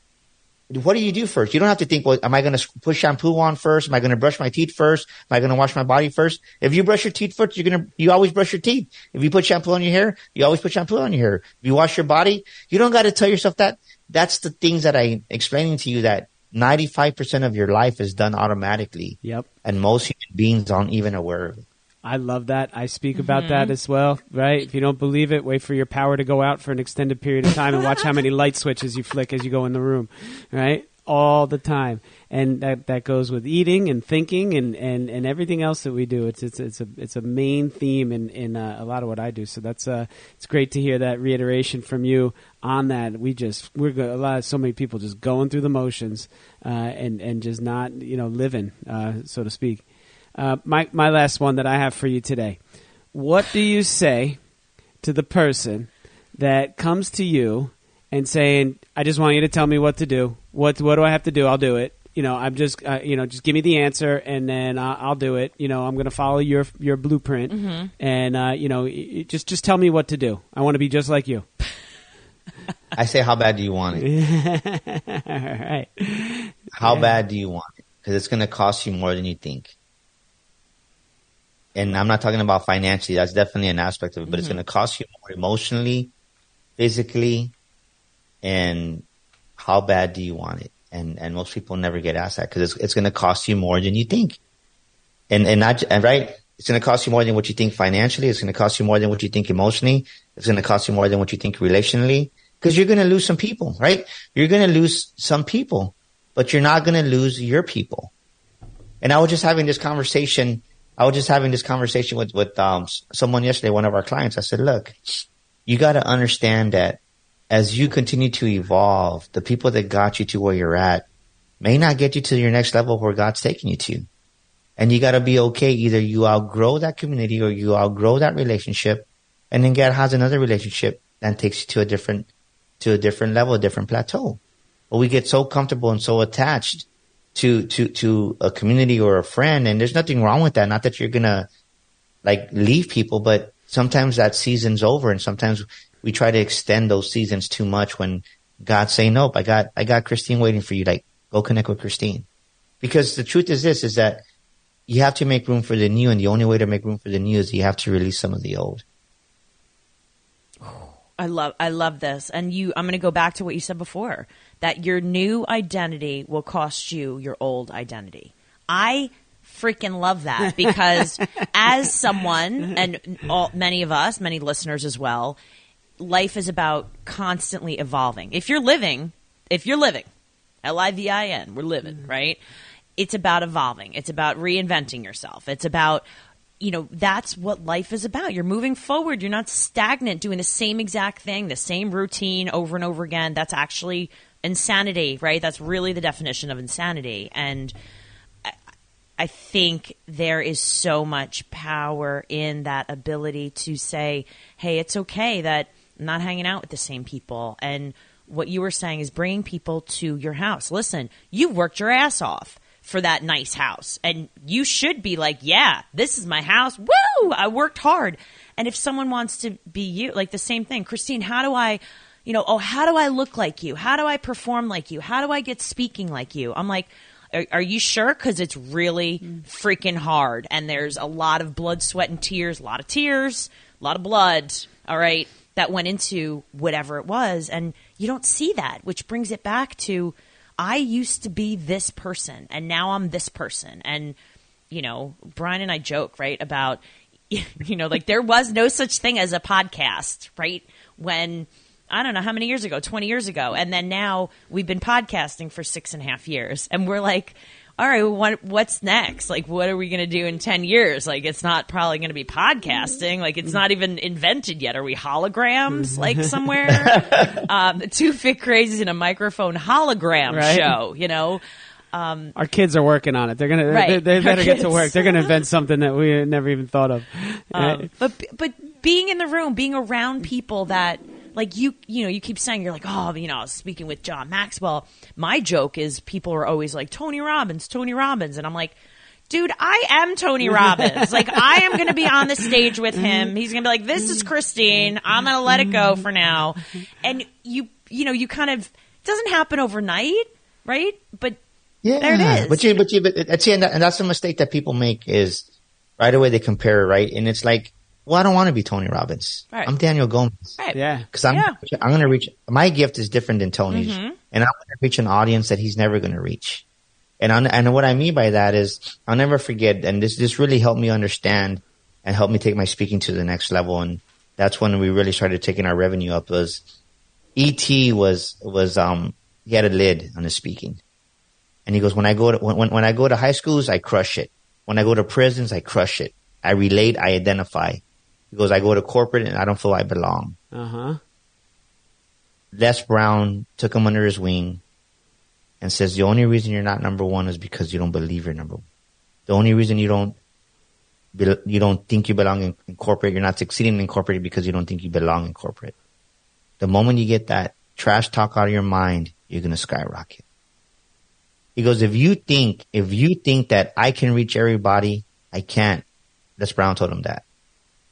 what do you do first? You don't have to think, well, am I going to put shampoo on first? Am I going to brush my teeth first? Am I going to wash my body first? If you brush your teeth first, you're going to, you always brush your teeth. If you put shampoo on your hair, you always put shampoo on your hair. If you wash your body, you don't got to tell yourself that. That's the things that I'm explaining to you, that ninety-five percent of your life is done automatically. Yep. And most human beings aren't even aware of it. I love that. I speak about mm-hmm. that as well, right? If you don't believe it, wait for your power to go out for an extended period of time and watch how many light switches you flick as you go in the room, right? All the time. And that, that goes with eating and thinking and, and, and everything else that we do. It's it's it's a it's a main theme in, in uh, a lot of what I do. So that's uh, it's great to hear that reiteration from you on that. We just we're go- a lot of so many people just going through the motions uh, and and just not, you know, living, uh, so to speak. Uh, my my last one that I have for you today. What do you say to the person that comes to you and saying, "I just want you to tell me what to do. What what do I have to do? I'll do it. You know, I'm just uh, you know, just give me the answer, and then I'll, I'll do it. You know, I'm going to follow your your blueprint, mm-hmm. and uh, you know, just just tell me what to do. I want to be just like you." I say, "How bad do you want it? All right. How yeah. bad do you want it? Because it's going to cost you more than you think." And I'm not talking about financially. That's definitely an aspect of it, but mm-hmm. it's going to cost you more emotionally, physically, and how bad do you want it? And and most people never get asked that, because it's, it's going to cost you more than you think. And and not and right, it's going to cost you more than what you think financially. It's going to cost you more than what you think emotionally. It's going to cost you more than what you think relationally, because you're going to lose some people, right? You're going to lose some people, but you're not going to lose your people. And I was just having this conversation. I was just having this conversation with with um, someone yesterday, one of our clients. I said, look, you got to understand that as you continue to evolve, the people that got you to where you're at may not get you to your next level where God's taking you to. And you got to be okay. Either you outgrow that community or you outgrow that relationship, and then God has another relationship that takes you to a different, to a different level, a different plateau. But we get so comfortable and so attached to, to, to a community or a friend. And there's nothing wrong with that. Not that you're going to like leave people, but sometimes that season's over. And sometimes we try to extend those seasons too much when God say, nope, I got, I got Christine waiting for you. Like, go connect with Christine. Because the truth is this, is that you have to make room for the new, and the only way to make room for the new is you have to release some of the old. I love, I love this. And you, I'm going to go back to what you said before, that your new identity will cost you your old identity. I freaking love that, because as someone, and all, many of us, many listeners as well, life is about constantly evolving. If you're living, if you're living, L I V I N, we're living, mm-hmm. right? It's about evolving. It's about reinventing yourself. It's about, you know, that's what life is about. You're moving forward. You're not stagnant doing the same exact thing, the same routine over and over again. That's actually insanity, right? That's really the definition of insanity. And I, I think there is so much power in that ability to say, hey, it's okay that I'm not hanging out with the same people. And what you were saying is bringing people to your house. Listen, you worked your ass off for that nice house. And you should be like, yeah, this is my house. Woo! I worked hard. And if someone wants to be you, like the same thing, Christine, how do I, you know, oh, how do I look like you? How do I perform like you? How do I get speaking like you? I'm like, are, are you sure? Because it's really mm. freaking hard. And there's a lot of blood, sweat, and tears, a lot of tears, a lot of blood, all right, that went into whatever it was. And you don't see that, which brings it back to, I used to be this person, and now I'm this person. And, you know, Brian and I joke, right, about, you know, like there was no such thing as a podcast, right, when, I don't know how many years ago, twenty years ago. And then now we've been podcasting for six and a half years. And we're like, all right, what, what's next? Like, what are we going to do in ten years? Like, it's not probably going to be podcasting. Like, it's not even invented yet. Are we holograms, like, somewhere? um, the Two Fit Crazies and a Microphone hologram right? show, you know? Um, Our kids are working on it. They're gonna. Right. They, they better get to work. They're going to invent something that we never even thought of. Um, but but being in the room, being around people that, like, you you know, you keep saying, you're like, oh, you know, I was speaking with John Maxwell. My joke is people are always like, Tony Robbins, Tony Robbins. And I'm like, dude, I am Tony Robbins. Like, I am going to be on the stage with him. He's going to be like, this is Christine. I'm going to let it go for now. And you, you know, you kind of, it doesn't happen overnight, right? But yeah, there it is. But you, but you, but that's, and that's the mistake that people make is right away they compare, right? And it's like, well, I don't want to be Tony Robbins. Right. I'm Daniel Gomez. Right. Yeah. Because I'm, yeah. I'm going to reach – my gift is different than Tony's. Mm-hmm. And I'm going to reach an audience that he's never going to reach. And I'm, and what I mean by that is I'll never forget, and this, this really helped me understand and helped me take my speaking to the next level. And that's when we really started taking our revenue up. Was E T was was um he had a lid on his speaking. And he goes, when I go to when when I go to high schools, I crush it. When I go to prisons, I crush it. I relate, I identify. He goes, I go to corporate and I don't feel I belong. Uh-huh. Les Brown took him under his wing and says, the only reason you're not number one is because you don't believe you're number one. The only reason you don't be, you don't think you belong in, in corporate, you're not succeeding in corporate because you don't think you belong in corporate. The moment you get that trash talk out of your mind, you're going to skyrocket. He goes, if you think, if you think that I can reach everybody, I can't. Les Brown told him that.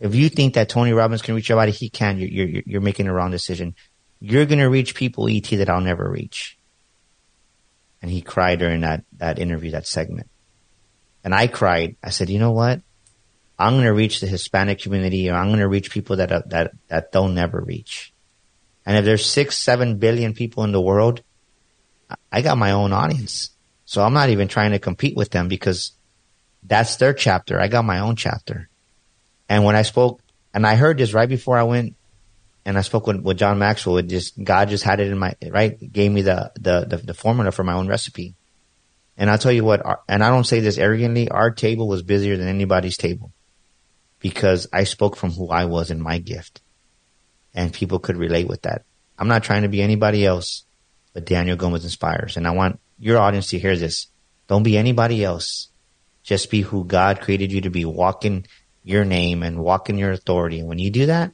If you think that Tony Robbins can reach everybody, he can. You're, you're, you're making the wrong decision. You're going to reach people, E T, that I'll never reach. And he cried during that, that interview, that segment. And I cried. I said, you know what? I'm going to reach the Hispanic community, or I'm going to reach people that, that, that they'll never reach. And if there's six, seven billion people in the world, I got my own audience. So I'm not even trying to compete with them because that's their chapter. I got my own chapter. And when I spoke, and I heard this right before I went, and I spoke with, with John Maxwell, it just, God just had it in my, right? It gave me the, the, the, the formula for my own recipe. And I'll tell you what, our, and I don't say this arrogantly, our table was busier than anybody's table because I spoke from who I was and my gift. And people could relate with that. I'm not trying to be anybody else, but Daniel Gomez Inspires. And I want your audience to hear this. Don't be anybody else. Just be who God created you to be. Walk in your name and walk in your authority. And when you do that,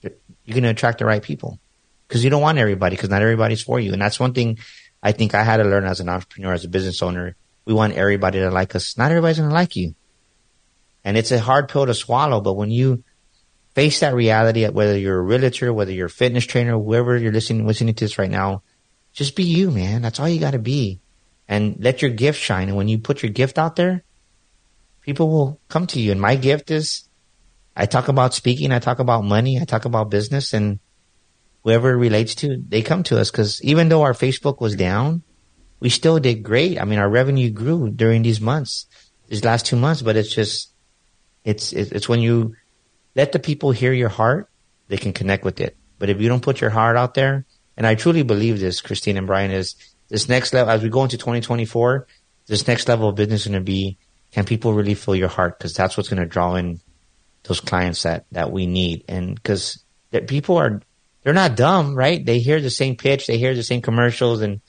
you're going to attract the right people because you don't want everybody because not everybody's for you. And that's one thing I think I had to learn as an entrepreneur, as a business owner. We want everybody to like us. Not everybody's going to like you. And it's a hard pill to swallow. But when you face that reality, whether you're a realtor, whether you're a fitness trainer, whoever you're listening, listening to this right now, just be you, man. That's all you got to be. And let your gift shine. And when you put your gift out there, people will come to you. And my gift is I talk about speaking. I talk about money. I talk about business. And whoever relates to, they come to us. Because even though our Facebook was down, we still did great. I mean, our revenue grew during these months, these last two months. But it's just, it's it's when you let the people hear your heart, they can connect with it. But if you don't put your heart out there, and I truly believe this, Christine and Brian, is this next level, as we go into twenty twenty-four, this next level of business is going to be, can people really feel your heart? Because that's what's going to draw in those clients that, that we need. And because people are, they're not dumb, right? They hear the same pitch, they hear the same commercials, and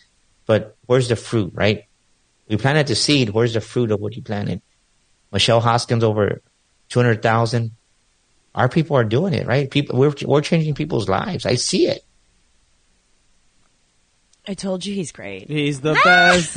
but where's the fruit, right? We planted the seed, where's the fruit of what you planted? Michelle Hoskins, over two hundred thousand. Our people are doing it, right? People, we're, we're changing people's lives. I see it. I told you he's great. He's the best.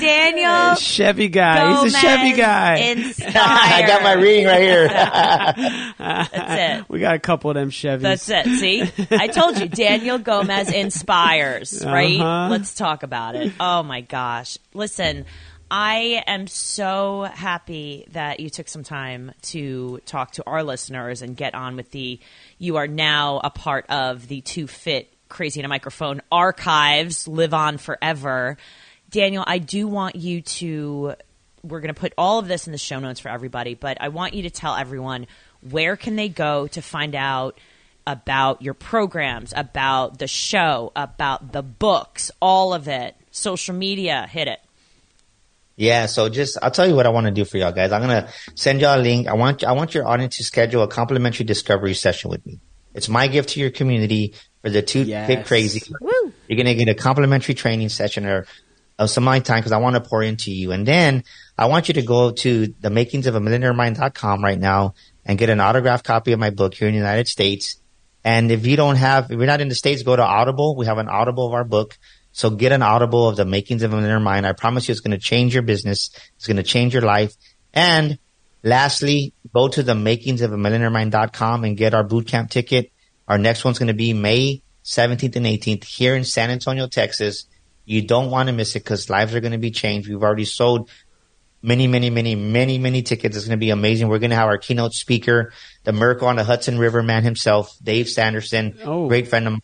Daniel. Chevy guy. Gomez, he's a Chevy guy. Inspired. I got my reading right here. That's it. We got a couple of them Chevys. That's it. See? I told you. Daniel Gomez Inspires, right? Uh-huh. Let's talk about it. Oh, my gosh. Listen, I am so happy that you took some time to talk to our listeners and get on with the – you are now a part of the Two Fit Crazy in a Microphone archives, live on forever. Daniel, I do want you to – we're going to put all of this in the show notes for everybody, but I want you to tell everyone where can they go to find out about your programs, about the show, about the books, all of it, social media, hit it. Yeah, so just I'll tell you what I want to do for y'all guys. I'm gonna send y'all a link. I want I want your audience to schedule a complimentary discovery session with me. It's my gift to your community for the Two Yes. Fit Crazy. Woo. You're gonna get a complimentary training session or of some of my time because I want to pour into you. And then I want you to go to the makings of a millionaire mind dot com right now and get an autographed copy of my book here in the United States. And if you don't have, if you're not in the States, go to Audible. We have an Audible of our book. So get an Audible of The Makings of a Millionaire Mind. I promise you it's going to change your business. It's going to change your life. And lastly, go to the makings of a millionaire mind dot com and get our bootcamp ticket. Our next one's going to be May seventeenth and eighteenth here in San Antonio, Texas. You don't want to miss it because lives are going to be changed. We've already sold many, many, many, many, many tickets. It's going to be amazing. We're going to have our keynote speaker, the miracle on the Hudson River man himself, Dave Sanderson, oh. great friend of mine.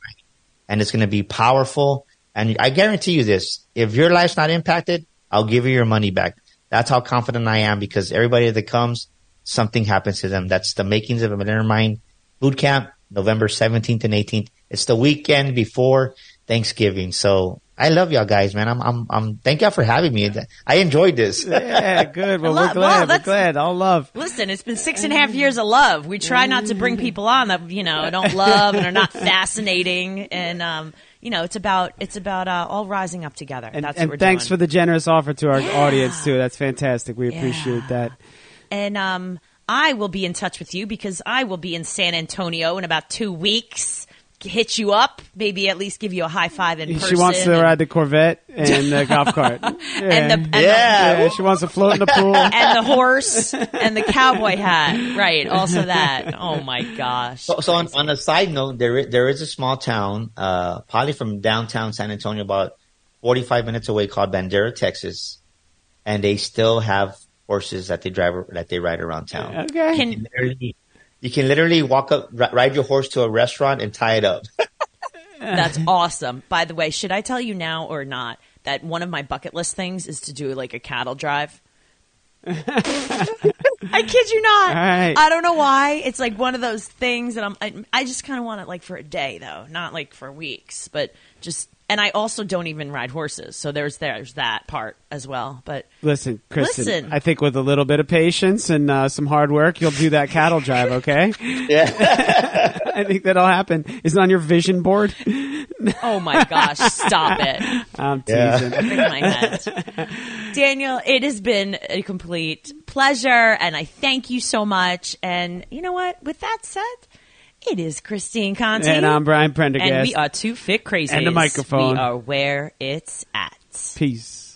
And it's going to be powerful. And I guarantee you this, if your life's not impacted, I'll give you your money back. That's how confident I am because everybody that comes, something happens to them. That's the Makings of a Millionaire Mind Bootcamp, November seventeenth and eighteenth. It's the weekend before Thanksgiving. So I love y'all guys, man. I'm, I'm, I'm, thank y'all for having me. I enjoyed this. Yeah, good. Well, love, we're glad. Wow, we're glad. All love. Listen, it's been six and a half years of love. We try not to bring people on that, you know, don't love and are not fascinating. And, um, you know, it's about it's about uh, all rising up together. And, That's and what we're thanks doing. For the generous offer to our yeah. audience, too. That's fantastic. We yeah. appreciate that. And um, I will be in touch with you because I will be in San Antonio in about two weeks. Hit you up, maybe at least give you a high five in person. She wants to ride the Corvette and the golf cart. Yeah. And the, and yeah. The, yeah, she wants to float in the pool. And the horse and the cowboy hat. Right, also that. Oh, my gosh. So, so on, on a side note, there is, there is a small town, uh, probably from downtown San Antonio, about forty-five minutes away, called Bandera, Texas. And they still have horses that they drive, that they ride around town. Okay. Can, You can literally walk up, r- ride your horse to a restaurant and tie it up. That's awesome. By the way, should I tell you now or not that one of my bucket list things is to do like a cattle drive? I kid you not. Right. I don't know why. It's like one of those things that I'm, I, I just kind of want it like for a day though, not like for weeks, but just, and I also don't even ride horses. So there's, there's that part as well. But listen, Kristen, listen. I think with a little bit of patience and uh, some hard work, you'll do that cattle drive. Okay. Yeah. I think that'll happen. Is it on your vision board? Oh my gosh, stop it. I'm teasing. Yeah. In my head. Daniel, it has been a complete pleasure and I thank you so much. And you know what? With that said, it is Christine Conti. And I'm Brian Prendergast. And we are Two Fit Crazies. And the microphone. We are where it's at. Peace.